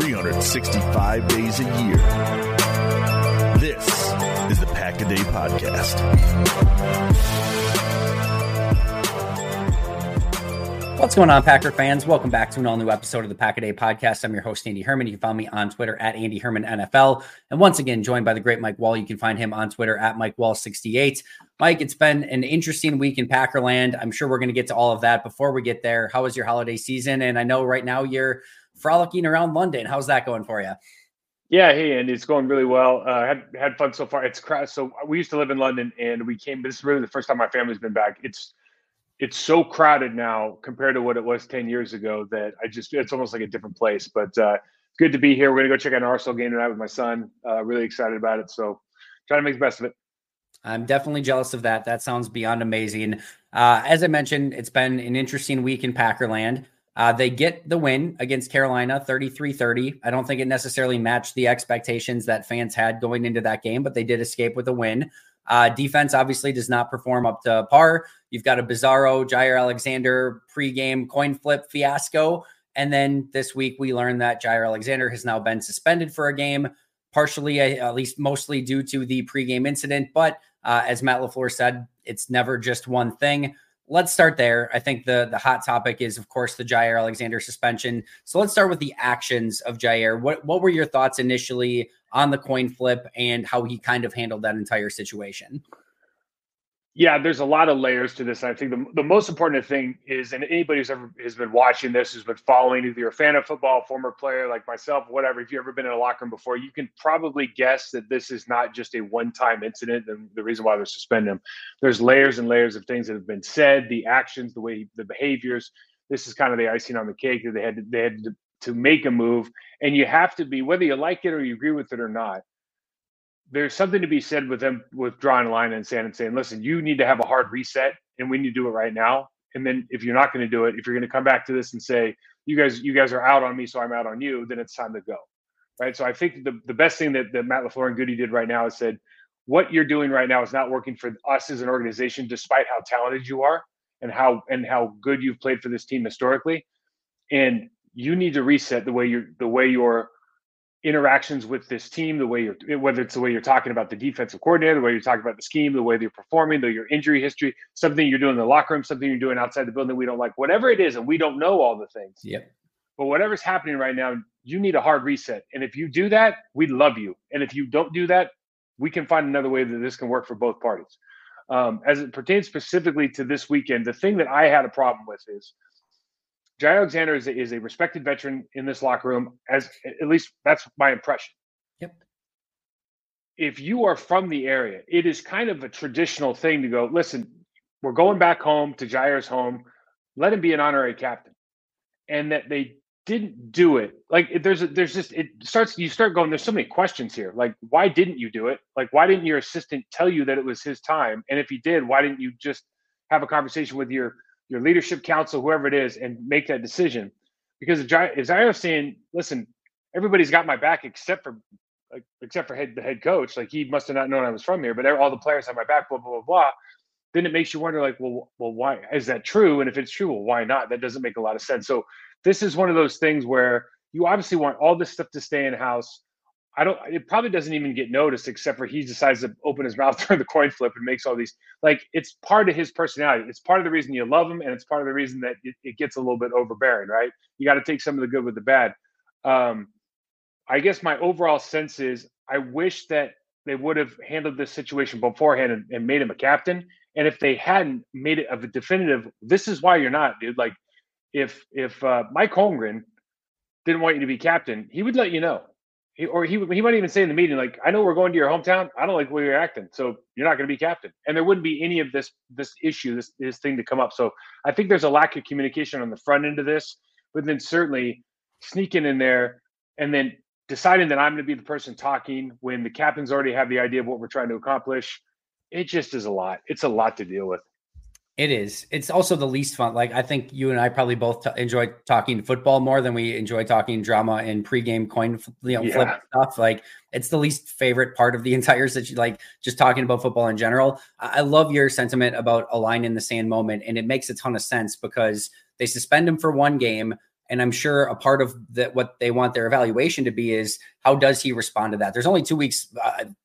365 days a year. This is the Pack a Day podcast. What's going on, Packer fans? Welcome back to an all-new episode of the Pack a Day podcast. I'm your host, Andy Herman. You can find me on Twitter at Andy Herman NFL. And once again, joined by the great Mike Wahle. You can find him on Twitter at Mike Wahle 68. Mike, it's been an interesting week in Packerland. I'm sure we're going to get to all of that. Before we get there, how was your holiday season? And I know right now you're frolicking around London. How's that going for you? Yeah, hey, Andy, it's going really well. Had fun so far. It's crowded. So we used to live in London, and we came. But this is really the first time my family's been back. It's so crowded now compared to what it was 10 years ago that it's almost like a different place, but good to be here. We're going to go check out an Arsenal game tonight with my son. Really excited about it. So trying to make the best of it. I'm definitely jealous of that. That sounds beyond amazing. As I mentioned, it's been an interesting week in Packerland. They get the win against Carolina 33-30. I don't think it necessarily matched the expectations that fans had going into that game, but they did escape with a win. Defense obviously does not perform up to par. You've got a bizarro Jaire Alexander pregame coin flip fiasco. And then this week we learned that Jaire Alexander has now been suspended for a game, partially, at least mostly due to the pregame incident. But as Matt LaFleur said, it's never just one thing. Let's start there. I think the hot topic is, of course, the Jaire Alexander suspension. So let's start with the actions of Jaire. What were your thoughts initially on the coin flip and how he kind of handled that entire situation? Yeah, there's a lot of layers to this. I think the most important thing is, and anybody who's been watching this, who's been following, either you're a fan of football, former player like myself, whatever, if you've ever been in a locker room before, you can probably guess that this is not just a one-time incident and the reason why they're suspending him. There's layers and layers of things that have been said, the actions, the way, the behaviors. This is kind of the icing on the cake that they had to make a move. And you have to be, whether you like it or you agree with it or not, there's something to be said with them withdrawing a line in the sand and saying, listen, you need to have a hard reset and we need to do it right now. And then if you're not going to do it, if you're going to come back to this and say, you guys are out on me, so I'm out on you, then it's time to go. Right. So I think the best thing that Matt LaFleur and Goody did right now is said, what you're doing right now is not working for us as an organization, despite how talented you are and how good you've played for this team historically. And you need to reset the way you're interactions with this team, whether it's the way you're talking about the defensive coordinator, the way you're talking about the scheme, the way they're performing, your injury history, something you're doing in the locker room, something you're doing outside the building we don't like, whatever it is, and we don't know all the things. Yeah. But whatever's happening right now, you need a hard reset. And if you do that, we love you. And if you don't do that, we can find another way that this can work for both parties. As it pertains specifically to this weekend, the thing that I had a problem with is Jaire Alexander is a respected veteran in this locker room, at least that's my impression. Yep. If you are from the area, it is kind of a traditional thing to go, listen, we're going back home to Jaire's home. Let him be an honorary captain. And that they didn't do it. Like you start going, there's so many questions here. Like, why didn't you do it? Like, why didn't your assistant tell you that it was his time? And if he did, why didn't you just have a conversation with your leadership council, whoever it is, and make that decision? Because if Jaire was saying, listen, everybody's got my back except for the head coach. Like, he must have not known I was from here, but all the players have my back, blah, blah, blah, blah. Then it makes you wonder, like, well, why is that true? And if it's true, well, why not? That doesn't make a lot of sense. So this is one of those things where you obviously want all this stuff to stay in-house. It probably doesn't even get noticed, except for he decides to open his mouth during the coin flip and makes all these, like, it's part of his personality. It's part of the reason you love him. And it's part of the reason that it gets a little bit overbearing, right? You got to take some of the good with the bad. I guess my overall sense is I wish that they would have handled this situation beforehand and made him a captain. And if they hadn't made it of a definitive, this is why you're not, dude. Like, if Mike Holmgren didn't want you to be captain, he would let you know. He might even say in the meeting, like, I know we're going to your hometown. I don't like the way you're acting, so you're not going to be captain. And there wouldn't be any of this issue, this thing to come up. So I think there's a lack of communication on the front end of this, but then certainly sneaking in there and then deciding that I'm going to be the person talking when the captains already have the idea of what we're trying to accomplish. It just is a lot. It's a lot to deal with. It is. It's also the least fun. Like, I think you and I probably both enjoy talking football more than we enjoy talking drama and pregame coin flip stuff. Like, it's the least favorite part of the entire situation. Like, just talking about football in general. I love your sentiment about a line in the sand moment, and it makes a ton of sense because they suspend him for one game. And I'm sure a part of that, what they want their evaluation to be is how does he respond to that? There's only 2 weeks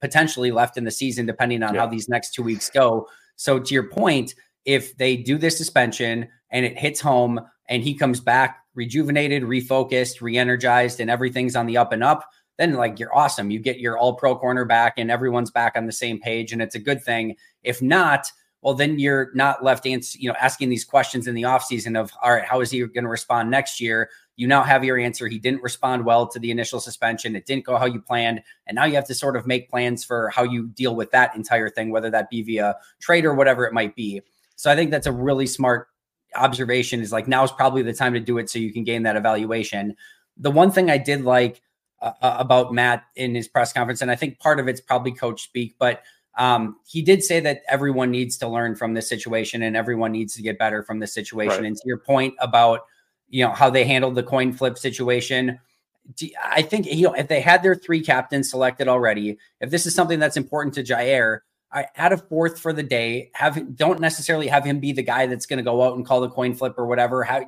potentially left in the season, depending on how these next 2 weeks go. So to your point, if they do this suspension and it hits home and he comes back rejuvenated, refocused, re-energized, and everything's on the up and up, then like you're awesome. You get your all-pro cornerback and everyone's back on the same page and it's a good thing. If not, well, then you're not left asking these questions in the offseason of, all right, how is he going to respond next year? You now have your answer. He didn't respond well to the initial suspension. It didn't go how you planned. And now you have to sort of make plans for how you deal with that entire thing, whether that be via trade or whatever it might be. So I think that's a really smart observation, is like, now's probably the time to do it so you can gain that evaluation. The one thing I did like about Matt in his press conference, and I think part of it's probably coach speak, but he did say that everyone needs to learn from this situation and everyone needs to get better from this situation. Right. And to your point about, how they handled the coin flip situation, I think if they had their three captains selected already, if this is something that's important to Jaire, add a fourth for the day. Don't necessarily have him be the guy that's going to go out and call the coin flip or whatever. Have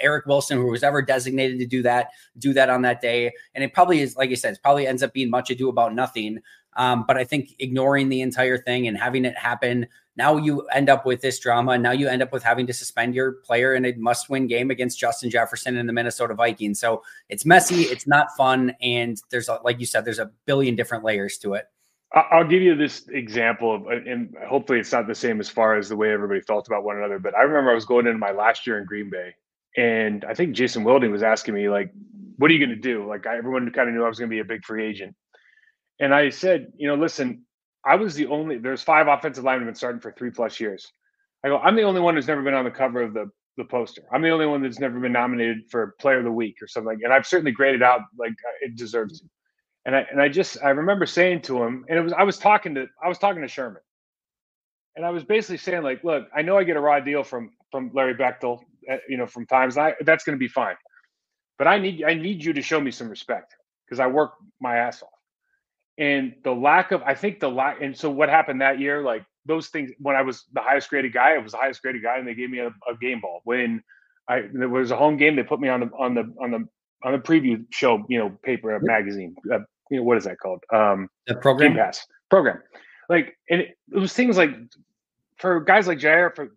Eric Wilson, who was ever designated to do that on that day. And it probably is, like I said, it probably ends up being much ado about nothing. But I think ignoring the entire thing and having it happen, now you end up with this drama. Now you end up with having to suspend your player in a must-win game against Justin Jefferson and the Minnesota Vikings. So it's messy, it's not fun, and like you said, there's a billion different layers to it. I'll give you this example, and hopefully it's not the same as far as the way everybody felt about one another, but I remember I was going into my last year in Green Bay, and I think Jason Wilding was asking me, like, what are you going to do? Like, everyone kind of knew I was going to be a big free agent. And I said, listen, I was the only, there's five offensive linemen starting for 3+ years. I go, I'm the only one who's never been on the cover of the poster. I'm the only one that's never been nominated for player of the week or something. And I've certainly graded out like it deserves to. And I remember saying to him, and it was, I was talking to Sherman, and I was basically saying, like, look, I know I get a raw deal from Larry Bechtel, from times, that's going to be fine, but I need you to show me some respect because I work my ass off. And and so what happened that year, like those things, when I was the highest graded guy, and they gave me a game ball. When there was a home game, they put me on the preview show, paper magazine, what is that called? The program. Game Pass program. Like, and it was things like, for guys like Jaire,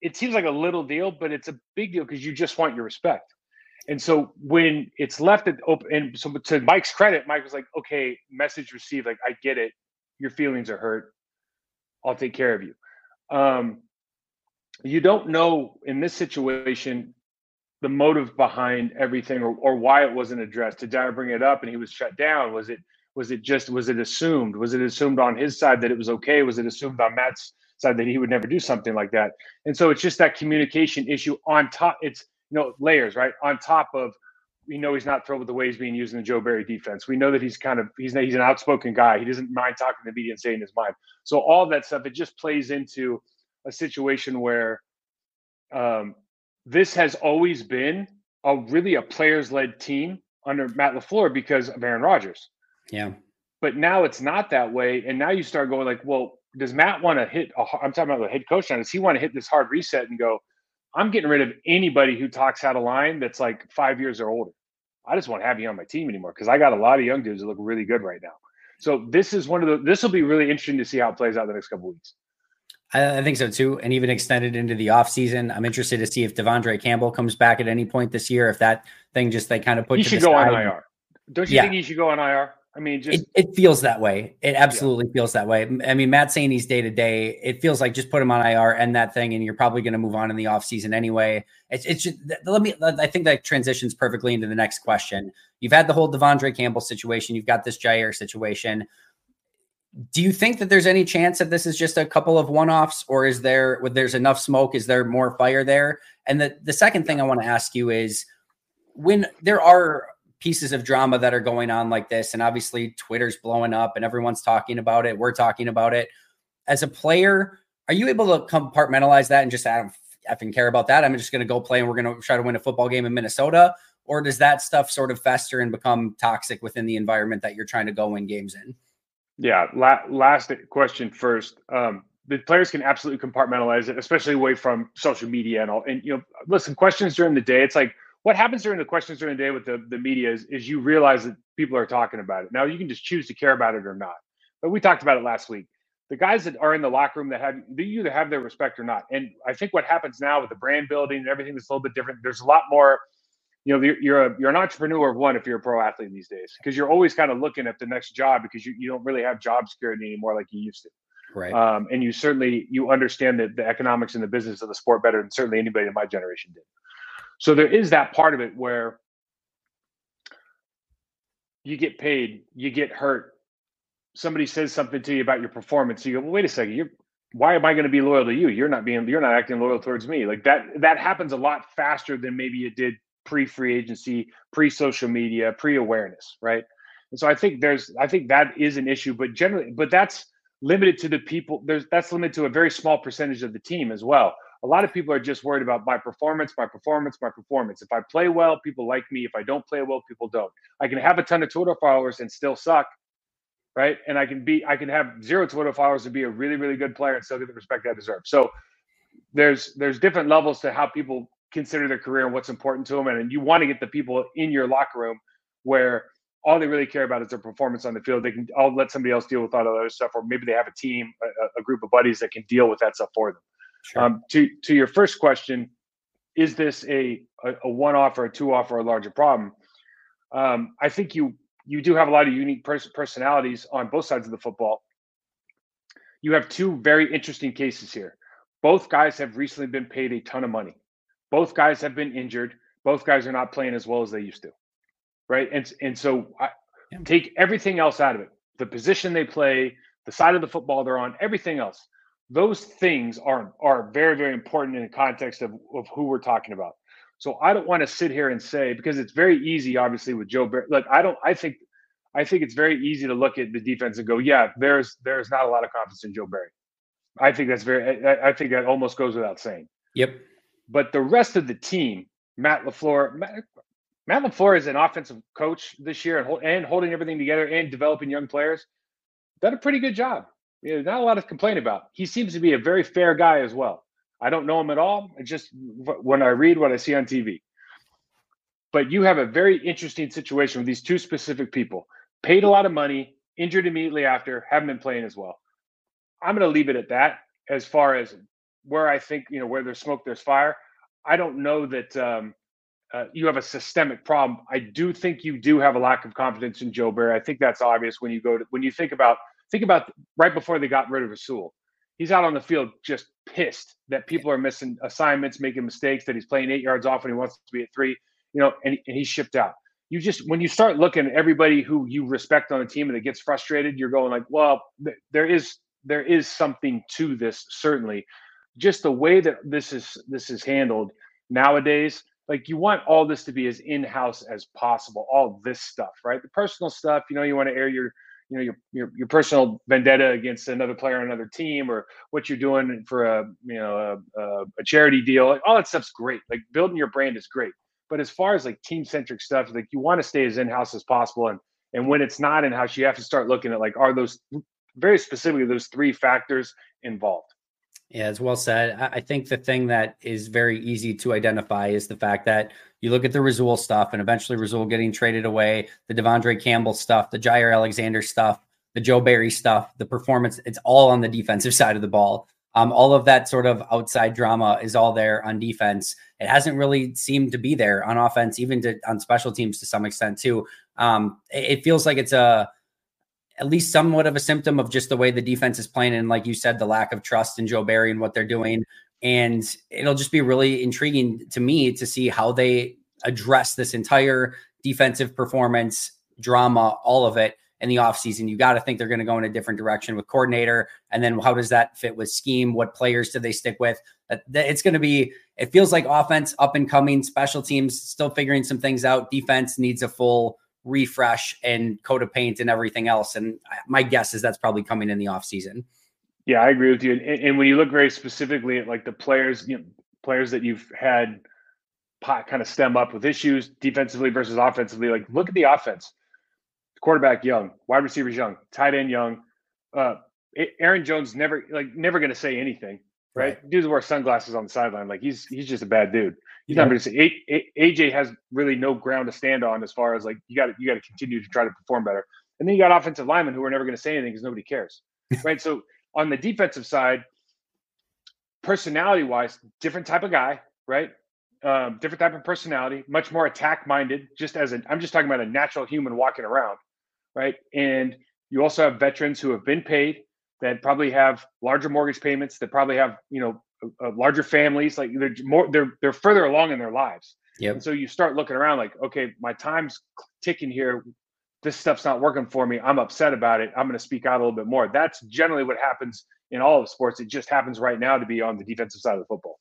it seems like a little deal, but it's a big deal because you just want your respect. And so when it's left at open, and so to Mike's credit, Mike was like, okay, message received. Like, I get it. Your feelings are hurt. I'll take care of you. You don't know in this situation the motive behind everything or why it wasn't addressed. Did Jaire bring it up and he was shut down? Was it assumed? Was it assumed on his side that it was okay? Was it assumed on Matt's side that he would never do something like that? And so it's just that communication issue on top. It's layers, right? On top of we know he's not thrilled with the way he's being used in the Joe Barry defense. We know that he's kind of he's an outspoken guy. He doesn't mind talking to the media and saying his mind. So all that stuff, it just plays into a situation where this has always been really a players-led team under Matt LaFleur because of Aaron Rodgers. Yeah. But now it's not that way. And now you start going like, well, does Matt want to hit – I'm talking about the head coach now. Does he want to hit this hard reset and go, I'm getting rid of anybody who talks out of line that's like 5 years or older. I just won't have you on my team anymore because I got a lot of young dudes that look really good right now. So this is one of the – this will be really interesting to see how it plays out the next couple of weeks. I think so too, and even extended into the offseason. I'm interested to see if Devondre Campbell comes back at any point this year, if that thing just they kind of put you should go on IR. Don't you think he should go on IR? I mean, just it feels that way. It absolutely feels that way. I mean, Matt saying he's day to day, it feels like just put him on IR, end that thing, and you're probably going to move on in the offseason anyway. It's just, I think that transitions perfectly into the next question. You've had the whole Devondre Campbell situation. You've got this Jaire situation. Do you think that there's any chance that this is just a couple of one-offs, or is there, when there's enough smoke, is there more fire there? And the second thing I want to ask you is when there are pieces of drama that are going on like this, and obviously Twitter's blowing up and everyone's talking about it. We're talking about it as a player. Are you able to compartmentalize that and just, I don't effing care about that. I'm just going to go play and we're going to try to win a football game in Minnesota. Or does that stuff sort of fester and become toxic within the environment that you're trying to go win games in? Yeah. Last question first. The players can absolutely compartmentalize it, especially away from social media and all. And, you know, listen, questions during the day, it's like what happens during the questions during the day with the media is you realize that people are talking about it. Now you can just choose to care about it or not. But we talked about it last week. The guys that are in the locker room that have, they either have their respect or not. And I think what happens now with the brand building and everything that's a little bit different, there's a lot more, you know, you're an entrepreneur of one if you're a pro athlete these days, because you're always kind of looking at the next job because you don't really have job security anymore like you used to. Right. And you certainly, you understand the economics and the business of the sport better than certainly anybody in my generation did. So there is that part of it where you get paid, you get hurt. Somebody says something to you about your performance. You go, well, wait a second. Why am I going to be loyal to you? You're not acting loyal towards me. Like that happens a lot faster than maybe it did pre-free agency, pre-social media, pre-awareness, right? And so I think that is an issue, but generally, but that's limited to the people. That's limited to a very small percentage of the team as well. A lot of people are just worried about my performance. If I play well, people like me. If I don't play well, people don't. I can have a ton of Twitter followers and still suck, right? And I can have zero Twitter followers and be a really, really good player and still get the respect I deserve. So there's different levels to how people consider their career and what's important to them. And you want to get the people in your locker room where all they really care about is their performance on the field. They can all let somebody else deal with all the other stuff, or maybe they have a team, a group of buddies that can deal with that stuff for them. Sure. To your first question, is this a one-off or a two-off or a larger problem? I think you do have a lot of unique personalities on both sides of the football. You have two very interesting cases here. Both guys have recently been paid a ton of money. Both guys have been injured. Both guys are not playing as well as they used to, right? And so take everything else out of it. The position they play, the side of the football they're on, everything else. Those things are very, very important in the context of who we're talking about. So I don't want to sit here and say, because it's very easy, obviously, with Joe Barry. Look, I think it's very easy to look at the defense and go, yeah, there's not a lot of confidence in Joe Barry. I think that almost goes without saying. Yep. But the rest of the team, Matt LaFleur is an offensive coach this year and holding everything together and developing young players. Done a pretty good job. You know, not a lot to complain about. He seems to be a very fair guy as well. I don't know him at all. It's just when I read what I see on TV. But you have a very interesting situation with these two specific people. Paid a lot of money, injured immediately after, haven't been playing as well. I'm going to leave it at that as far as where I think, you know, where there's smoke, there's fire. I don't know that you have a systemic problem. I do think you do have a lack of confidence in Joe Barry. I think that's obvious when you go to, when you think about right before they got rid of Rasul. He's out on the field just pissed that people are missing assignments, making mistakes, that he's playing 8 yards off and he wants to be at 3, you know, and he's shipped out. You just, when you start looking at everybody who you respect on the team and that gets frustrated, you're going like, well, there is something to this, certainly. Just the way that this is handled nowadays, Like, you want all this to be as in-house as possible, all this stuff, right? The personal stuff, you know, you want to air your personal vendetta against another player on another team, or what you're doing for a charity deal. Like, all that stuff's great. Like, building your brand is great. But as far as like team-centric stuff, like, you want to stay as in-house as possible. And when it's not in-house, you have to start looking at, like, are those very specifically those three factors involved? Yeah, it's well said. I think the thing that is very easy to identify is the fact that you look at the Rasul stuff and eventually Rasul getting traded away, the Devondre Campbell stuff, the Jaire Alexander stuff, the Joe Barry stuff, the performance, it's all on the defensive side of the ball. All of that sort of outside drama is all there on defense. It hasn't really seemed to be there on offense, even on special teams to some extent too. It feels like it's at least somewhat of a symptom of just the way the defense is playing. And like you said, the lack of trust in Joe Barry and what they're doing. And it'll just be really intriguing to me to see how they address this entire defensive performance drama, all of it in the offseason. You got to think they're going to go in a different direction with coordinator. And then how does that fit with scheme? What players do they stick with? It's going to be, it feels like offense up and coming, special teams still figuring some things out. Defense needs a full refresh and coat of paint and everything else. And my guess is that's probably coming in the off season. Yeah, I agree with you. And when you look very specifically at like the players, you know, players that you've had kind of stem up with issues defensively versus offensively, like look at the offense, quarterback Young, wide receivers Young, tight end Young, Aaron Jones, never going to say anything, right? Dudes wear sunglasses on the sideline. Like he's just a bad dude. He's not going to say. AJ has really no ground to stand on as far as like you got to continue to try to perform better. And then you got offensive linemen who are never going to say anything because nobody cares, right? So on the defensive side, personality wise, different type of guy, right? Different type of personality, much more attack minded. I'm just talking about a natural human walking around, right? And you also have veterans who have been paid that probably have larger mortgage payments, that probably have larger families, like they're further along in their lives. Yep. And so you start looking around like, okay, my time's ticking here. This stuff's not working for me. I'm upset about it. I'm going to speak out a little bit more. That's generally what happens in all of sports. It just happens right now to be on the defensive side of the football.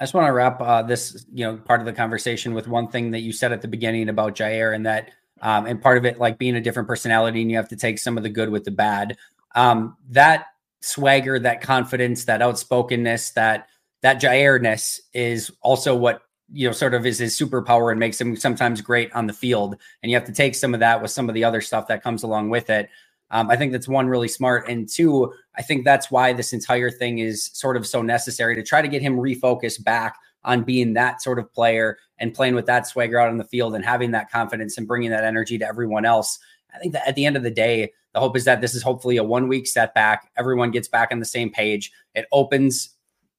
I just want to wrap this, part of the conversation with one thing that you said at the beginning about Jaire, and that, and part of it, like being a different personality and you have to take some of the good with the bad, that swagger, that confidence, that outspokenness, that Jaire-ness is also what, sort of is his superpower and makes him sometimes great on the field. And you have to take some of that with some of the other stuff that comes along with it. I think that's one, really smart. And two, I think that's why this entire thing is sort of so necessary to try to get him refocused back on being that sort of player and playing with that swagger out on the field and having that confidence and bringing that energy to everyone else. I think that at the end of the day, the hope is that this is hopefully a 1-week setback. Everyone gets back on the same page. It opens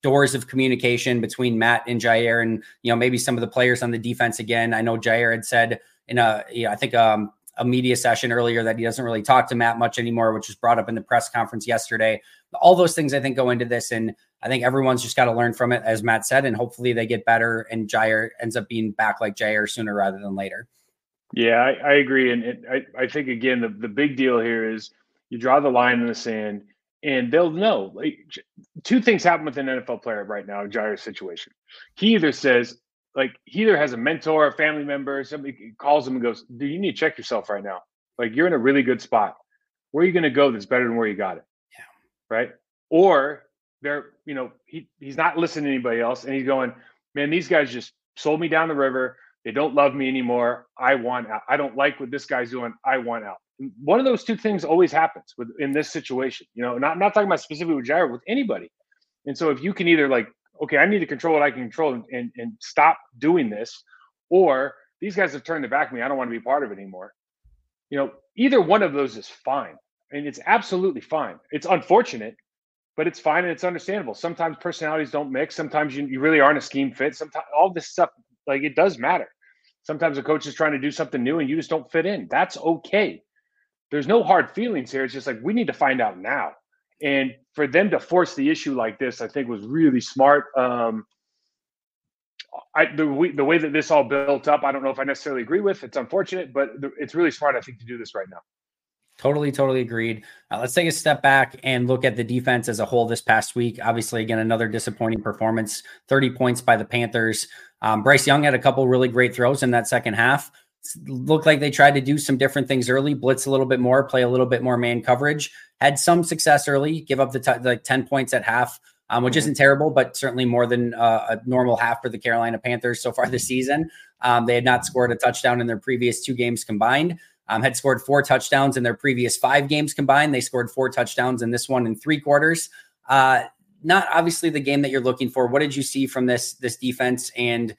doors of communication between Matt and Jaire and, maybe some of the players on the defense again. I know Jaire had said in a media session earlier that he doesn't really talk to Matt much anymore, which was brought up in the press conference yesterday. All those things I think go into this. And I think everyone's just got to learn from it, as Matt said, and hopefully they get better and Jaire ends up being back like Jaire sooner rather than later. Yeah, I agree. And I think, again, the big deal here is you draw the line in the sand and they'll know. Like, two things happen with an NFL player right now in Jaire's situation. He either says, like, he either has a mentor, a family member, somebody calls him and goes, dude, you need to check yourself right now. Like, you're in a really good spot. Where are you going to go that's better than where you got it? Yeah. Right? Or they're, he's not listening to anybody else and he's going, man, these guys just sold me down the river. They don't love me anymore. I want out. I don't like what this guy's doing. I want out. One of those two things always happens in this situation. I'm not talking about specifically with Jaire, with anybody. And so if you can either like, okay, I need to control what I can control and stop doing this, or these guys have turned their back on me. I don't want to be part of it anymore. Either one of those is fine. And it's absolutely fine. It's unfortunate, but it's fine and it's understandable. Sometimes personalities don't mix. Sometimes you really aren't a scheme fit. Sometimes all this stuff, like, it does matter. Sometimes a coach is trying to do something new and you just don't fit in. That's okay. There's no hard feelings here. It's just like, we need to find out now. And for them to force the issue like this, I think was really smart. The way that this all built up, I don't know if I necessarily agree with. It's unfortunate, but it's really smart, I think, to do this right now. Totally agreed. Let's take a step back and look at the defense as a whole this past week. Obviously, again, another disappointing performance, 30 points by the Panthers. Bryce Young had a couple really great throws in that second half. Looked like they tried to do some different things early, blitz a little bit more, play a little bit more man coverage, had some success early, give up the 10 points at half, which isn't terrible, but certainly more than a normal half for the Carolina Panthers so far this season. They had not scored a touchdown in their previous two games combined, had scored four touchdowns in their previous five games combined. They scored four touchdowns in this one in three quarters. Not obviously the game that you're looking for. What did you see from this defense, and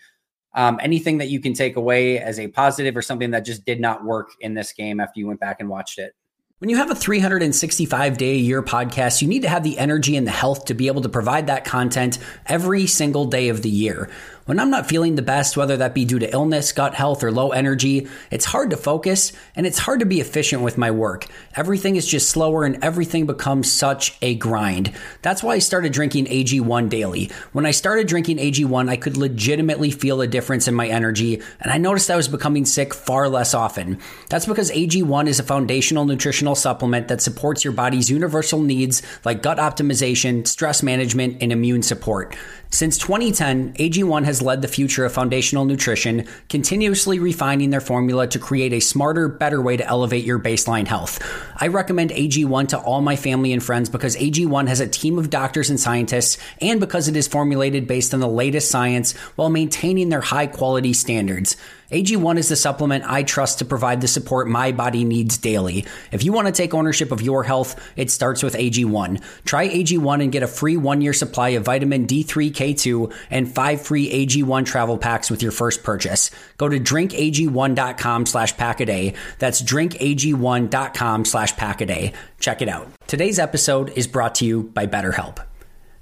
anything that you can take away as a positive or something that just did not work in this game after you went back and watched it? When you have a 365-day-a-year podcast, you need to have the energy and the health to be able to provide that content every single day of the year. When I'm not feeling the best, whether that be due to illness, gut health, or low energy, it's hard to focus and it's hard to be efficient with my work. Everything is just slower and everything becomes such a grind. That's why I started drinking AG1 daily. When I started drinking AG1, I could legitimately feel a difference in my energy, and I noticed I was becoming sick far less often. That's because AG1 is a foundational nutritional supplement that supports your body's universal needs like gut optimization, stress management, and immune support. Since 2010, AG1 has led the future of foundational nutrition, continuously refining their formula to create a smarter, better way to elevate your baseline health. I recommend AG1 to all my family and friends because AG1 has a team of doctors and scientists, and because it is formulated based on the latest science while maintaining their high quality standards. AG1 is the supplement I trust to provide the support my body needs daily. If you want to take ownership of your health, it starts with AG1. Try AG1 and get a free 1-year supply of vitamin D3, K2, and 5 free AG1 travel packs with your first purchase. Go to drinkag1.com/packaday. That's drinkag1.com/packaday. Check it out. Today's episode is brought to you by BetterHelp.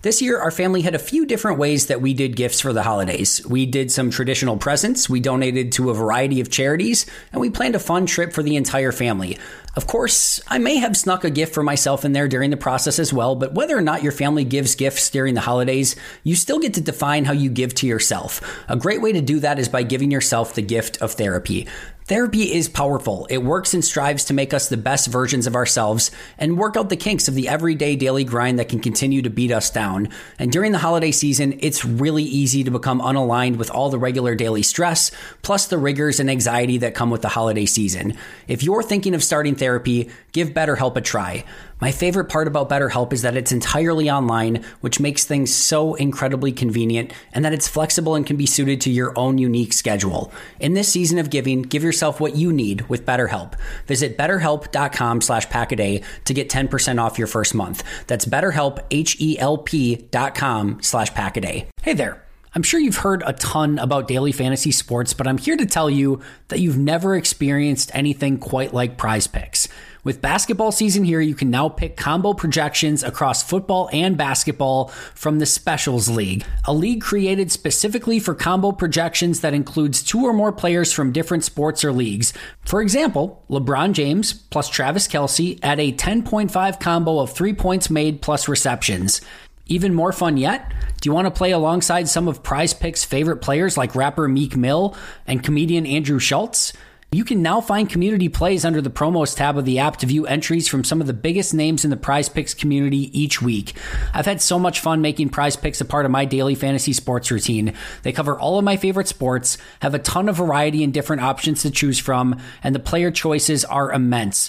This year, our family had a few different ways that we did gifts for the holidays. We did some traditional presents, we donated to a variety of charities, and we planned a fun trip for the entire family. Of course, I may have snuck a gift for myself in there during the process as well, but whether or not your family gives gifts during the holidays, you still get to define how you give to yourself. A great way to do that is by giving yourself the gift of therapy. Therapy is powerful. It works and strives to make us the best versions of ourselves and work out the kinks of the everyday daily grind that can continue to beat us down. And during the holiday season, it's really easy to become unaligned with all the regular daily stress, plus the rigors and anxiety that come with the holiday season. If you're thinking of starting therapy, give BetterHelp a try. My favorite part about BetterHelp is that it's entirely online, which makes things so incredibly convenient, and that it's flexible and can be suited to your own unique schedule. In this season of giving, give yourself what you need with BetterHelp. Visit betterhelp.com/packaday to get 10% off your first month. That's BetterHelp, HELP.com/packaday. Hey there. I'm sure you've heard a ton about daily fantasy sports, but I'm here to tell you that you've never experienced anything quite like PrizePicks. With basketball season here, you can now pick combo projections across football and basketball from the Specials League, a league created specifically for combo projections that includes two or more players from different sports or leagues. For example, LeBron James plus Travis Kelce at a 10.5 combo of 3 points made plus receptions. Even more fun yet? Do you want to play alongside some of PrizePicks' favorite players like rapper Meek Mill and comedian Andrew Schulz? You can now find community plays under the promos tab of the app to view entries from some of the biggest names in the PrizePicks community each week. I've had so much fun making PrizePicks a part of my daily fantasy sports routine. They cover all of my favorite sports, have a ton of variety and different options to choose from, and the player choices are immense.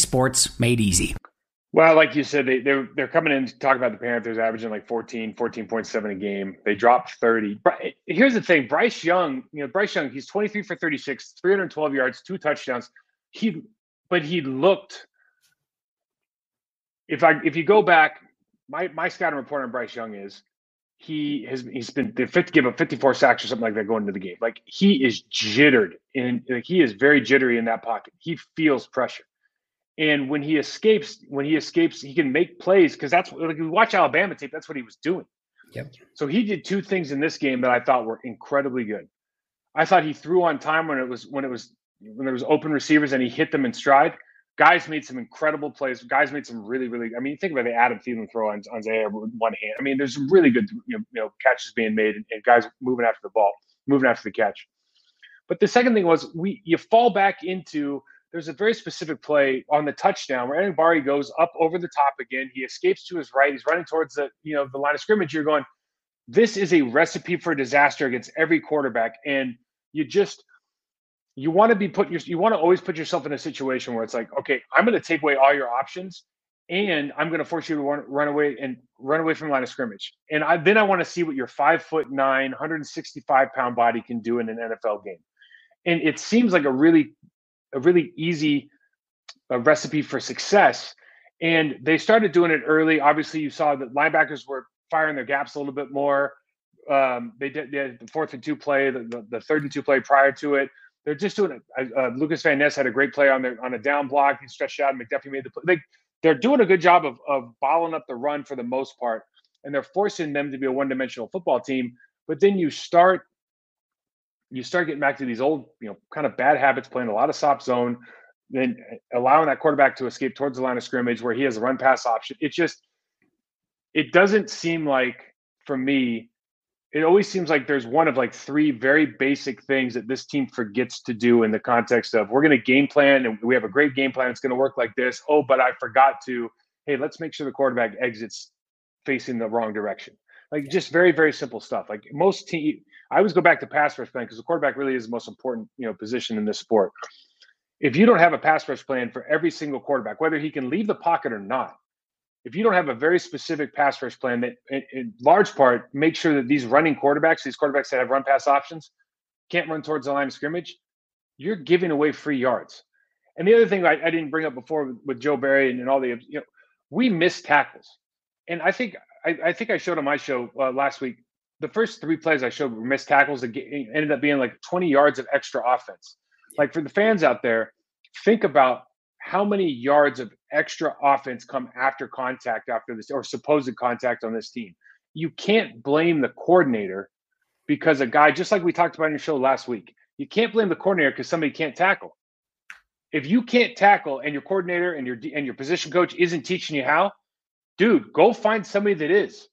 sports made easy. Well, like you said, they're coming in to talk about the Panthers averaging like 14.7 a game. They dropped 30. Here's the thing, Bryce Young, he's 23 for 36, 312 yards, two touchdowns. He looked. If you go back, my scouting report on Bryce Young is he's been give up 54 sacks or something like that going into the game. Like, he is jittered, and he is very jittery in that pocket. He feels pressure. And when he escapes, he can make plays, because that's like, we watch Alabama tape. That's what he was doing. Yep. So he did two things in this game that I thought were incredibly good. I thought he threw on time when there was open receivers, and he hit them in stride. Guys made some incredible plays. Guys made some really, really. I mean, think about the Adam Thielen throw on Zaire with one hand. I mean, there's some really good catches being made, and guys moving after the ball, moving after the catch. But the second thing was you fall back into. There's a very specific play on the touchdown where Aaron Barry goes up over the top again. He escapes to his right. He's running towards the line of scrimmage. You're going, this is a recipe for disaster against every quarterback. And you want to always put yourself in a situation where it's like, okay, I'm going to take away all your options, and I'm going to force you to run away from the line of scrimmage. And then I want to see what your 5'9", 165-pound body can do in an NFL game. And it seems like a really easy recipe for success. And they started doing it early. Obviously, you saw that linebackers were firing their gaps a little bit more. They did the 4th and 2 play, the 3rd and 2 play prior to it. They're just doing it. Lucas Van Ness had a great play on a down block. He stretched out, and McDuffie made the play. They're doing a good job of bottling up the run for the most part, and they're forcing them to be a one-dimensional football team. But then you start getting back to these old, kind of bad habits, playing a lot of soft zone, then allowing that quarterback to escape towards the line of scrimmage where he has a run-pass option. It doesn't seem like, for me, it always seems like there's one of like three very basic things that this team forgets to do in the context of, we're going to game plan, and we have a great game plan. It's going to work like this. Oh, but I forgot to, hey, let's make sure the quarterback exits facing the wrong direction. Like, just very, very simple stuff. Like, most teams, I always go back to pass rush plan, because the quarterback really is the most important, position in this sport. If you don't have a pass rush plan for every single quarterback, whether he can leave the pocket or not, if you don't have a very specific pass rush plan that in large part makes sure that these quarterbacks that have run pass options can't run towards the line of scrimmage, you're giving away free yards. And the other thing I didn't bring up before with Joe Barry and all the, we missed tackles. And I think I showed on my show last week, the first three plays I showed were missed tackles that ended up being like 20 yards of extra offense. Like, for the fans out there, think about how many yards of extra offense come after contact, after this, or supposed contact on this team. You can't blame the coordinator because a guy, just like we talked about in your show last week, you can't blame the coordinator because somebody can't tackle. If you can't tackle and your coordinator and your position coach isn't teaching you how, dude, go find somebody that is.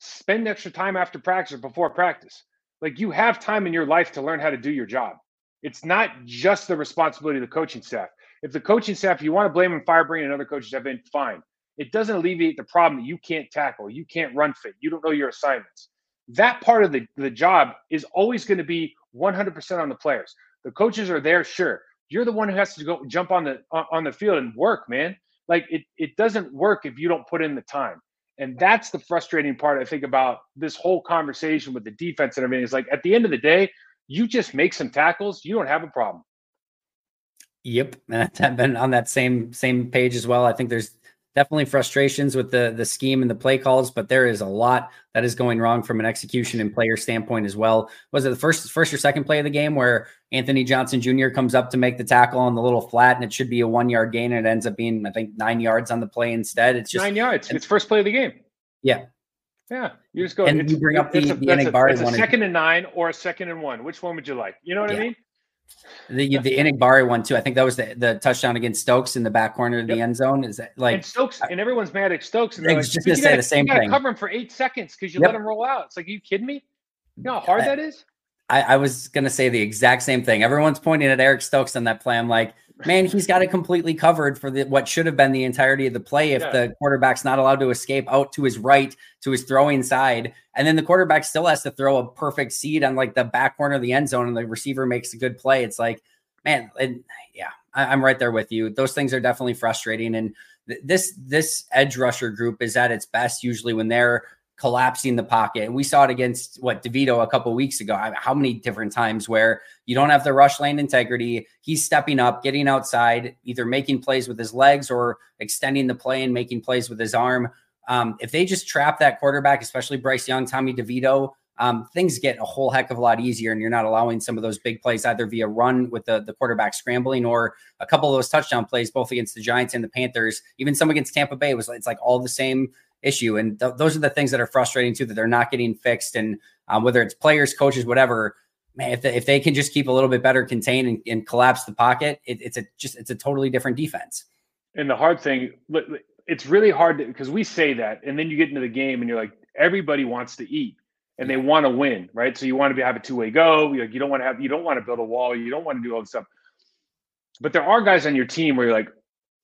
Spend extra time after practice or before practice. Like, you have time in your life to learn how to do your job. It's not just the responsibility of the coaching staff. If the coaching staff, you want to blame and fire, bring another coaching staff in, fine. It doesn't alleviate the problem that you can't tackle, you can't run fit, you don't know your assignments. That part of the job is always going to be 100% on the players. The coaches are there, sure. You're the one who has to go jump on the field and work, man. Like, it doesn't work if you don't put in the time. And that's the frustrating part, I think, about this whole conversation with the defense and everything. It's like, at the end of the day, you just make some tackles, you don't have a problem. Yep. And I've been on that same page as well. I think there's definitely frustrations with the scheme and the play calls, but there is a lot that is going wrong from an execution and player standpoint as well. Was it the first or second play of the game where Anthony Johnson Jr. comes up to make the tackle on the little flat, and it should be a 1-yard gain, and it ends up being, I think, 9 yards on the play instead? It's just 9 yards. It's first play of the game. Yeah. Yeah. You just go. And you bring up it's a second and 9 or a second and 1. Which one would you like? You know what I mean? The Enigbari one too. I think that was the touchdown against Stokes in the back corner of the end zone. Is that like, and Stokes, and everyone's mad at Stokes, and they're like, just say the same thing. Cover him for 8 seconds because you let him roll out. It's like, are you kidding me? You know how hard that is. I was gonna say the exact same thing. Everyone's pointing at Eric Stokes on that play. I'm like, man, he's got it completely covered for what should have been the entirety of the play if the quarterback's not allowed to escape out to his right, to his throwing side. And then the quarterback still has to throw a perfect seed on like the back corner of the end zone, and the receiver makes a good play. It's like, man, I'm right there with you. Those things are definitely frustrating. And this edge rusher group is at its best usually when they're collapsing the pocket. And we saw it against DeVito a couple of weeks ago. I mean, how many different times where you don't have the rush lane integrity, he's stepping up, getting outside, either making plays with his legs or extending the play and making plays with his arm. If they just trap that quarterback, especially Bryce Young, Tommy DeVito, things get a whole heck of a lot easier, and you're not allowing some of those big plays either via run with the quarterback scrambling or a couple of those touchdown plays, both against the Giants and the Panthers, even some against Tampa Bay. It's like all the same issue. And those are the things that are frustrating too, that they're not getting fixed. And whether it's players, coaches, whatever, man, if they can just keep a little bit better contained and collapse the pocket, it's a totally different defense. And the hard thing, it's really hard because we say that, and then you get into the game and you're like, everybody wants to eat. And they want to win, right? So you want to have a two-way go. You don't want to build a wall. You don't want to do all this stuff. But there are guys on your team where you're like,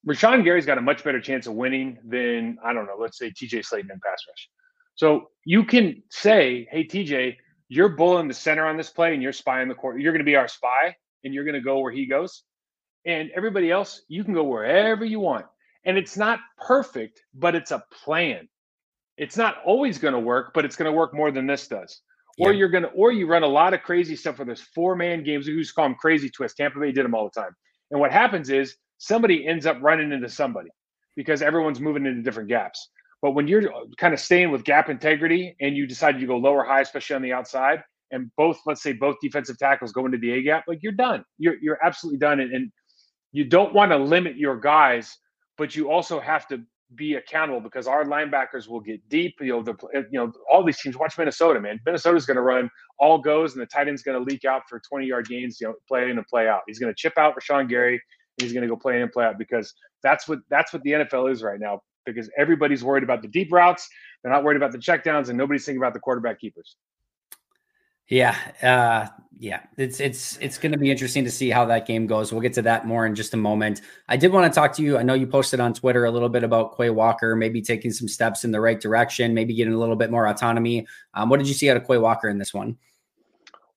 Rashawn Gary's got a much better chance of winning than, I don't know, let's say TJ Slaton in pass rush. So you can say, hey, TJ, you're bull in the center on this play and you're spying the court. You're going to be our spy and you're going to go where he goes. And everybody else, you can go wherever you want. And it's not perfect, but it's a plan. It's not always going to work, but it's going to work more than this does. Yeah. Or you run a lot of crazy stuff with this four-man games. We used to call them crazy twists. Tampa Bay did them all the time. And what happens is somebody ends up running into somebody because everyone's moving into different gaps. But when you're kind of staying with gap integrity and you decide you go low or high, especially on the outside, and let's say both defensive tackles go into the A gap, like you're done. You're absolutely done. And you don't want to limit your guys, but you also have to be accountable because our linebackers will get deep. All these teams, watch Minnesota, man. Minnesota's going to run all goes and the tight end's going to leak out for 20-yard gains, play in and play out. He's going to chip out Rashawn Gary and he's going to go play in and play out because that's what the NFL is right now because everybody's worried about the deep routes. They're not worried about the checkdowns and nobody's thinking about the quarterback keepers. Yeah. It's going to be interesting to see how that game goes. We'll get to that more in just a moment. I did want to talk to you. I know you posted on Twitter a little bit about Quay Walker, maybe taking some steps in the right direction, maybe getting a little bit more autonomy. What did you see out of Quay Walker in this one?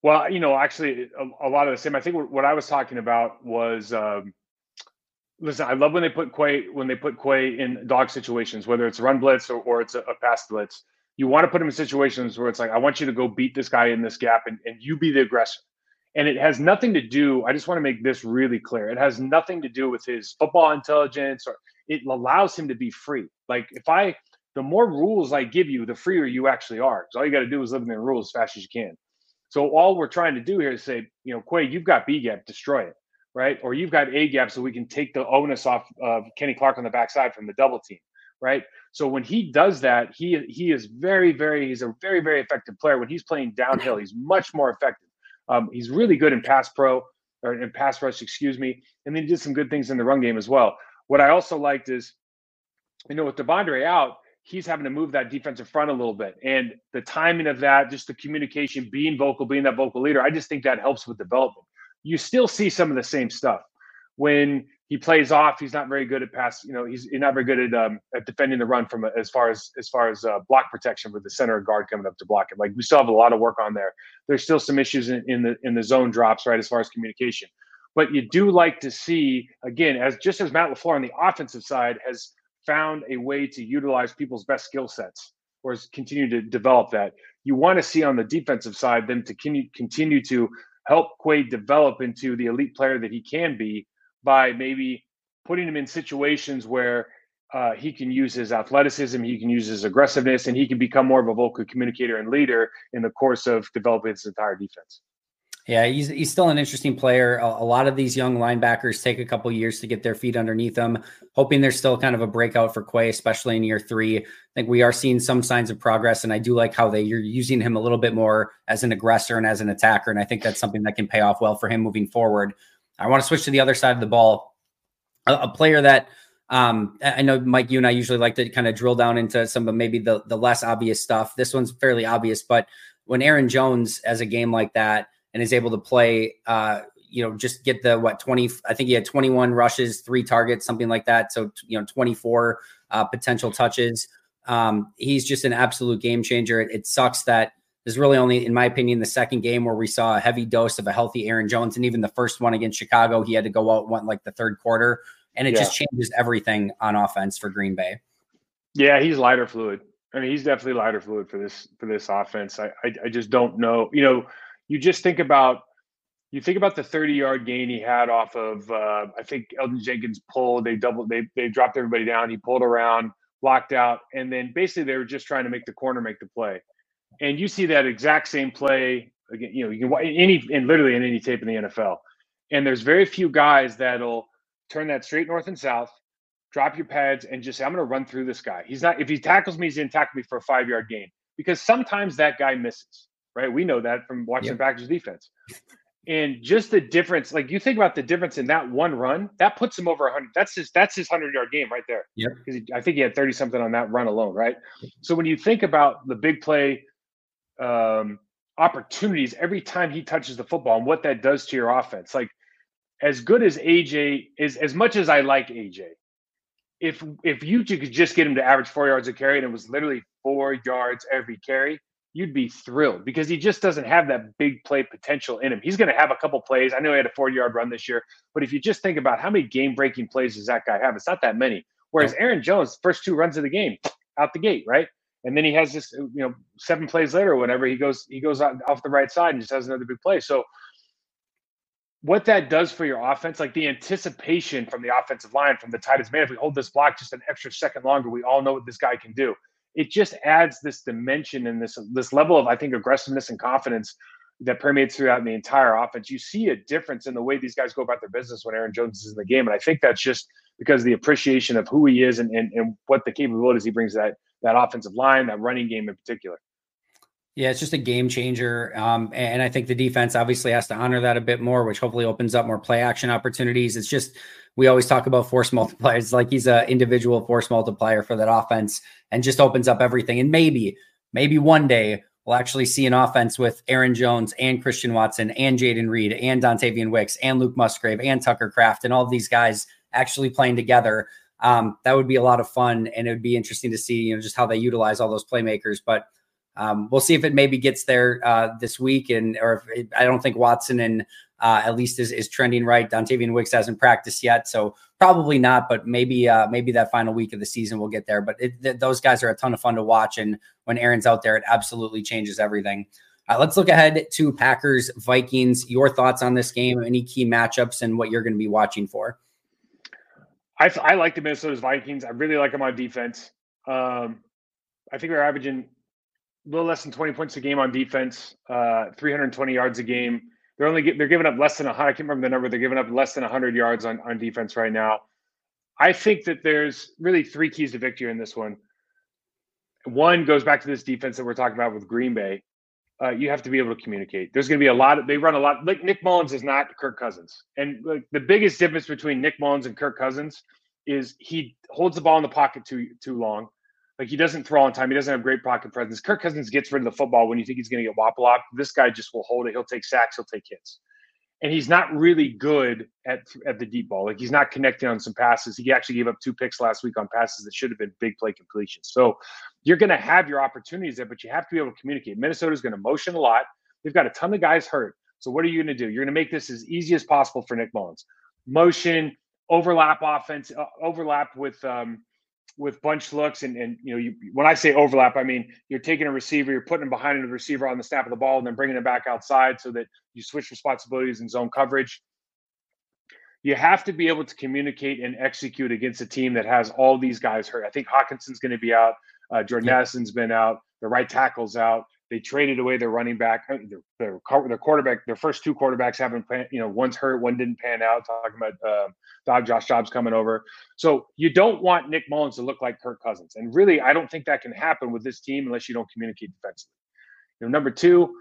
Well, actually a lot of the same. I think what I was talking about was, listen, I love when they put Quay in dog situations, whether it's run blitz or it's a pass blitz. You want to put him in situations where it's like, I want you to go beat this guy in this gap and you be the aggressor. And it has nothing to do, I just want to make this really clear. It has nothing to do with his football intelligence or it allows him to be free. Like the more rules I give you, the freer you actually are. Because all you got to do is live in the rules as fast as you can. So all we're trying to do here is say, Quay, you've got B gap, destroy it, right? Or you've got A gap so we can take the onus off of Kenny Clark on the backside from the double team, right? So when he does that, he is very, very, he's a very, very effective player. When he's playing downhill, he's much more effective. He's really good in pass rush, And then he did some good things in the run game as well. What I also liked is, with Devondre out, he's having to move that defensive front a little bit. And the timing of that, just the communication, being that vocal leader, I just think that helps with development. You still see some of the same stuff. When he plays off, he's not very good at pass. He's not very good at defending the run from as far as block protection with the center guard coming up to block him. Like we still have a lot of work on there. There's still some issues in the zone drops, right, as far as communication. But you do like to see, again, as Matt LaFleur on the offensive side has found a way to utilize people's best skill sets or has continued to develop that. You want to see on the defensive side them to continue to help Quay develop into the elite player that he can be, by maybe putting him in situations where he can use his athleticism, he can use his aggressiveness, and he can become more of a vocal communicator and leader in the course of developing his entire defense. Yeah, he's still an interesting player. A lot of these young linebackers take a couple years to get their feet underneath them, hoping there's still kind of a breakout for Quay, especially in year three. I think we are seeing some signs of progress, and I do like how you're using him a little bit more as an aggressor and as an attacker, and I think that's something that can pay off well for him moving forward. I want to switch to the other side of the ball, a player that I know, Mike, you and I usually like to kind of drill down into some of maybe the less obvious stuff. This one's fairly obvious, but when Aaron Jones has a game like that and is able to play, just get the 20, I think he had 21 rushes, 3 targets, something like that. So, 24 potential touches. He's just an absolute game changer. It sucks that is really only, in my opinion, the second game where we saw a heavy dose of a healthy Aaron Jones. And even the first one against Chicago, he had to go out the third quarter. And it just changes everything on offense for Green Bay. Yeah, he's lighter fluid. I mean, he's definitely lighter fluid for this offense. I just don't know. You just think about – you think about the 30-yard gain he had off of, I think, Elgton Jenkins pulled. They dropped everybody down. He pulled around, blocked out. And then basically they were just trying to make the corner make the play. And you see that exact same play again. You know, you can literally in any tape in the NFL. And there's very few guys that'll turn that straight north and south, drop your pads, and just say, I'm going to run through this guy. He's not. If he tackles me, he's going to tackle me for a 5-yard gain, because sometimes that guy misses. Right? We know that from watching the Packers defense. And just the difference, like you think about the difference in that one run, that puts him over 100. That's his 100-yard game right there. Yep. Because I think he had 30-something on that run alone, right? So when you think about the big play opportunities every time he touches the football and what that does to your offense, like as good as AJ is, as much as I like AJ, if you could just get him to average 4 yards a carry and it was literally 4 yards every carry, you'd be thrilled, because he just doesn't have that big play potential in him. He's going to have a couple plays. I know he had a 40-yard run this year, but if you just think about how many game-breaking plays does that guy have, it's not that many. Whereas Aaron Jones, first 2 runs of the game, out the gate, right? And then he has this, 7 plays later or whatever, he goes off the right side and just has another big play. So what that does for your offense, like the anticipation from the offensive line, from the tight ends, man, if we hold this block just an extra second longer, we all know what this guy can do. It just adds this dimension and this level of, I think, aggressiveness and confidence that permeates throughout the entire offense. You see a difference in the way these guys go about their business when Aaron Jones is in the game. And I think that's just because of the appreciation of who he is and what the capabilities he brings to that offensive line, that running game in particular. Yeah, it's just a game changer. And I think the defense obviously has to honor that a bit more, which hopefully opens up more play action opportunities. It's just, we always talk about force multipliers, like he's an individual force multiplier for that offense and just opens up everything. And maybe one day we'll actually see an offense with Aaron Jones and Christian Watson and Jaden Reed and Dontavian Wicks and Luke Musgrave and Tucker Kraft and all of these guys actually playing together. That would be a lot of fun, and it would be interesting to see, just how they utilize all those playmakers. But we'll see if it maybe gets there this week, or if I don't think Watson and at least is trending right. Dontavian Wicks hasn't practiced yet, so probably not. But maybe that final week of the season we'll get there. But those guys are a ton of fun to watch, and when Aaron's out there, it absolutely changes everything. Let's look ahead to Packers Vikings. Your thoughts on this game? Any key matchups and what you're going to be watching for? I like the Minnesota Vikings. I really like them on defense. I think they're averaging a little less than 20 points a game on defense, 320 yards a game. They're giving up less than 100. I can't remember the number. They're giving up less than 100 yards on defense right now. I think that there's really 3 keys to victory in this one. One goes back to this defense that we're talking about with Green Bay. You have to be able to communicate. There's going to be they run a lot. Like Nick Mullins is not Kirk Cousins. And like, the biggest difference between Nick Mullins and Kirk Cousins is he holds the ball in the pocket too long. Like, he doesn't throw on time. He doesn't have great pocket presence. Kirk Cousins gets rid of the football when you think he's going to get wop-lopped. This guy just will hold it. He'll take sacks. He'll take hits. And he's not really good at the deep ball. Like, he's not connecting on some passes. He actually gave up 2 picks last week on passes that should have been big play completions. So you're going to have your opportunities there, but you have to be able to communicate. Minnesota's going to motion a lot. They've got a ton of guys hurt. So what are you going to do? You're going to make this as easy as possible for Nick Mullins. Motion, overlap offense, overlap with bunch looks. And when I say overlap, I mean, you're taking a receiver, you're putting him behind the receiver on the snap of the ball and then bringing him back outside so that you switch responsibilities in zone coverage. You have to be able to communicate and execute against a team that has all these guys hurt. I think Hawkinson's going to be out. Jordan Addison's been out. The right tackle's out. They traded away their running back, their quarterback. Their first 2 quarterbacks haven't, one's hurt, one didn't pan out. Talking about Josh Dobbs coming over. So you don't want Nick Mullins to look like Kirk Cousins, and really, I don't think that can happen with this team unless you don't communicate defensively. Number 2,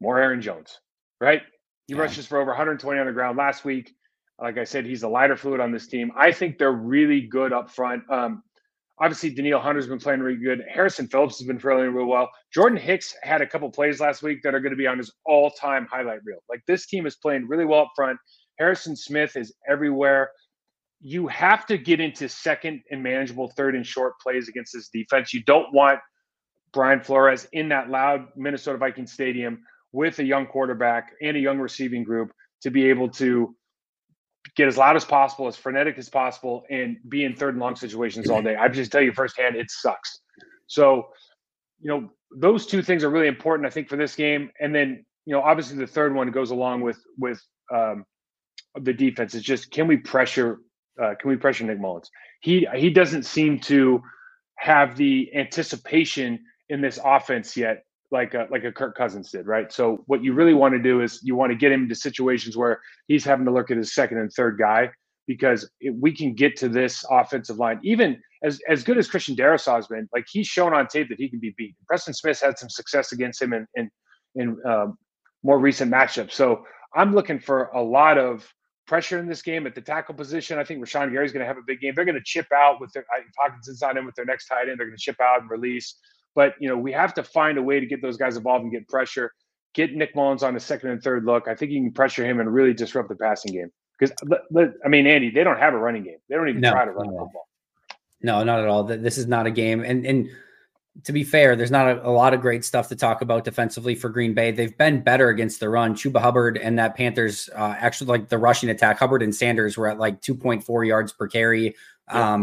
more Aaron Jones, right? He rushes for over 120 on the ground last week. Like I said, he's the lighter fluid on this team. I think they're really good up front. Obviously, Danielle Hunter's been playing really good. Harrison Phillips has been playing real well. Jordan Hicks had a couple plays last week that are going to be on his all-time highlight reel. Like, this team is playing really well up front. Harrison Smith is everywhere. You have to get into second and manageable third and short plays against this defense. You don't want Brian Flores in that loud Minnesota Vikings stadium with a young quarterback and a young receiving group to be able to get as loud as possible, as frenetic as possible, and be in third and long situations all day. I just tell you firsthand, it sucks. So, those 2 things are really important, I think, for this game. And then, obviously the third one goes along with the defense. It's just, can we pressure Nick Mullins? He doesn't seem to have the anticipation in this offense yet like a Kirk Cousins did, right? So what you really want to do is you want to get him into situations where he's having to look at his second and third guy, because if we can get to this offensive line, even as good as Christian Darrisaw has been, like he's shown on tape that he can be beat. Preston Smith had some success against him in more recent matchups. So I'm looking for a lot of pressure in this game at the tackle position. I think Rashawn Gary is going to have a big game. They're going to chip out with their Hawkinson's on him with their next tight end. They're going to chip out and release. But, you know, we have to find a way to get those guys involved and get pressure, get Nick Mullins on a second and third look. I think you can pressure him and really disrupt the passing game. Because, I mean, Andy, they don't have a running game. They don't even try to run the football. No, not at all. This is not a game. And to be fair, there's not a lot of great stuff to talk about defensively for Green Bay. They've been better against the run. Chuba Hubbard and that Panthers, actually, like the rushing attack, Hubbard and Sanders were at like 2.4 yards per carry. Yeah.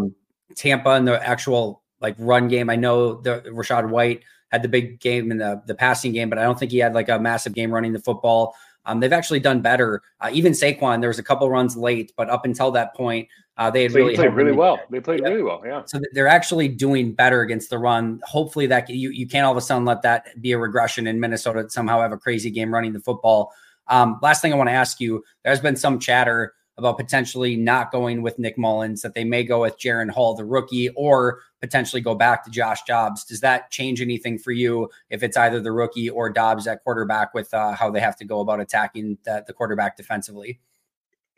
Tampa and the actual like run game, I know the Rachaad White had the big game in the passing game, but I don't think he had like a massive game running the football. They've actually done better. Even Saquon, there was a couple runs late, but up until that point, they had really played well. They played really well, yeah. So they're actually doing better against the run. Hopefully that you can't all of a sudden let that be a regression in Minnesota somehow have a crazy game running the football. Last thing I want to ask you, there's been some chatter about potentially not going with Nick Mullins, that they may go with Jaron Hall, the rookie, or potentially go back to Josh Dobbs. Does that change anything for you if it's either the rookie or Dobbs at quarterback with how they have to go about attacking the quarterback defensively?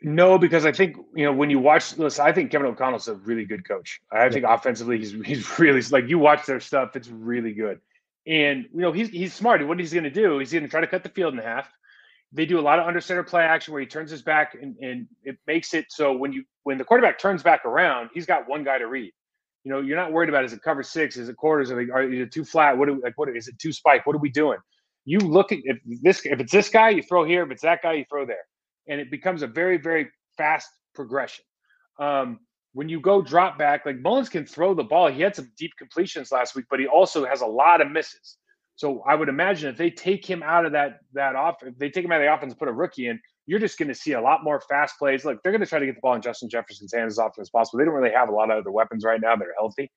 No, because I think, you know, when you watch this, I think Kevin O'Connell's a really good coach. I think offensively, he's really, like, you watch their stuff, it's really good. And, you know, he's smart. What he's going to do is he's going to try to cut the field in half. They do a lot of under center play action where he turns his back and it makes it so when the quarterback turns back around, he's got one guy to read. You know, you're not worried about, is it cover six? Is it quarters? Is it too flat? Is it too spike? What are we doing? You look at if it's this guy, you throw here. If it's that guy, you throw there. And it becomes a very, very fast progression. When you go drop back, like Mullins can throw the ball. He had some deep completions last week, but he also has a lot of misses. So I would imagine if they take him out of the offense and put a rookie in, you're just going to see a lot more fast plays. Look, they're going to try to get the ball in Justin Jefferson's hands as often as possible. They don't really have a lot of other weapons right now that are healthy.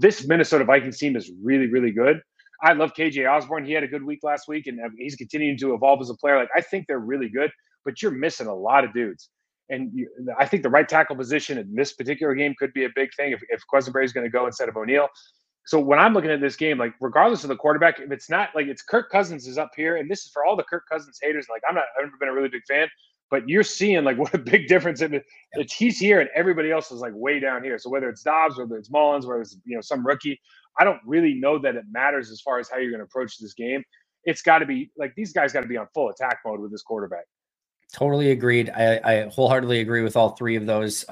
This Minnesota Vikings team is really, really good. I love KJ Osborne. He had a good week last week, and he's continuing to evolve as a player. Like, I think they're really good, but you're missing a lot of dudes. And I think the right tackle position in this particular game could be a big thing if Questenberry is going to go instead of O'Neal. So when I'm looking at this game, like regardless of the quarterback, if it's not like it's Kirk Cousins is up here, and this is for all the Kirk Cousins haters. Like I've never been a really big fan, but you're seeing like what a big difference it's he's here and everybody else is like way down here. So whether it's Dobbs, whether it's Mullins, whether it's some rookie, I don't really know that it matters as far as how you're going to approach this game. It's got to be like these guys got to be on full attack mode with this quarterback. Totally agreed. I wholeheartedly agree with all three of those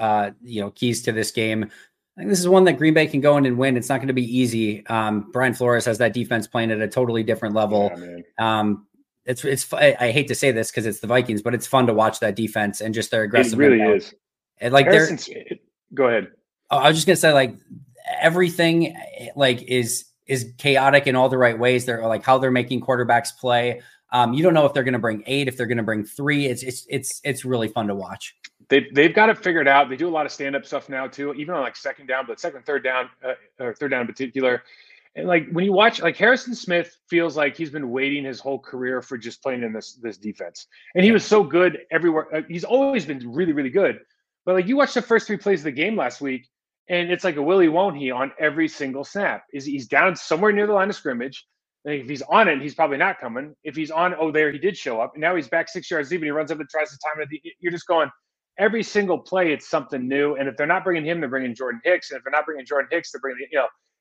keys to this game. I think this is one that Green Bay can go in and win. It's not going to be easy. Brian Flores has that defense playing at a totally different level. Yeah, it's. I hate to say this because it's the Vikings, but it's fun to watch that defense and just their aggressive. It really is. And like go ahead. I was just gonna say like everything like is chaotic in all the right ways. They're like how they're making quarterbacks play. You don't know if they're going to bring 8, if they're going to bring 3. It's really fun to watch. They've got it figured out. They do a lot of stand-up stuff now too, even on like second down, but third down in particular. And like when you watch, like Harrison Smith feels like he's been waiting his whole career for just playing in this defense. And he was so good everywhere. He's always been really, really good. But like you watch the first 3 plays of the game last week, and it's like a Willie won't he on every single snap. He's down somewhere near the line of scrimmage. If he's on it, he's probably not coming. If he's on, he did show up. And now he's back 6 yards deep and he runs up and tries to time it. You're just going, every single play, it's something new. And if they're not bringing him, they're bringing Jordan Hicks. And if they're not bringing Jordan Hicks, they're bringing,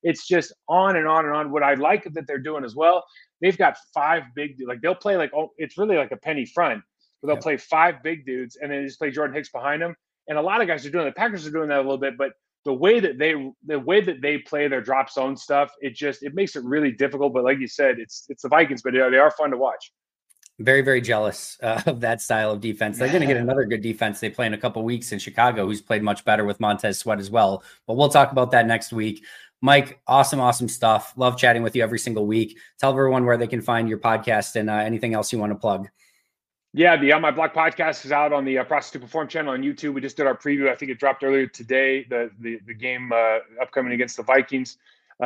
it's just on and on and on. What I like that they're doing as well, they've got 5 big, like they'll play like, it's really like a penny front. But they'll play 5 big dudes and then just play Jordan Hicks behind them. And a lot of guys are doing, the Packers are doing that a little bit, but the way that they play their drop zone stuff, it makes it really difficult. But like you said, it's the Vikings, but they are fun to watch. Very, very jealous of that style of defense. They're going to get another good defense they play in a couple weeks in Chicago, who's played much better with Montez Sweat as well. But we'll talk about that next week. Mike, awesome stuff. Love chatting with you every single week. Tell everyone where they can find your podcast and anything else you want to plug. Yeah, the On My Block podcast is out on the Process to Perform channel on YouTube. We just did our preview. I think it dropped earlier today, the game upcoming against the Vikings.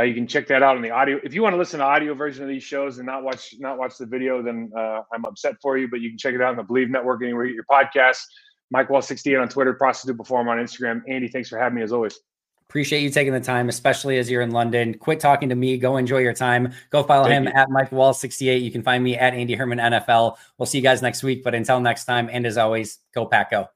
You can check that out on the audio. If you want to listen to audio version of these shows and not watch the video, then I'm upset for you. But you can check it out on the Believe Network, anywhere you get your podcasts. Mike Wahle 68 on Twitter, Prostitute Perform on Instagram. Andy, thanks for having me as always. Appreciate you taking the time, especially as you're in London. Quit talking to me. Go enjoy your time. Go follow him at Mike Wahle 68. You can find me at Andy Herman NFL. We'll see you guys next week. But until next time, and as always, go Pack Go.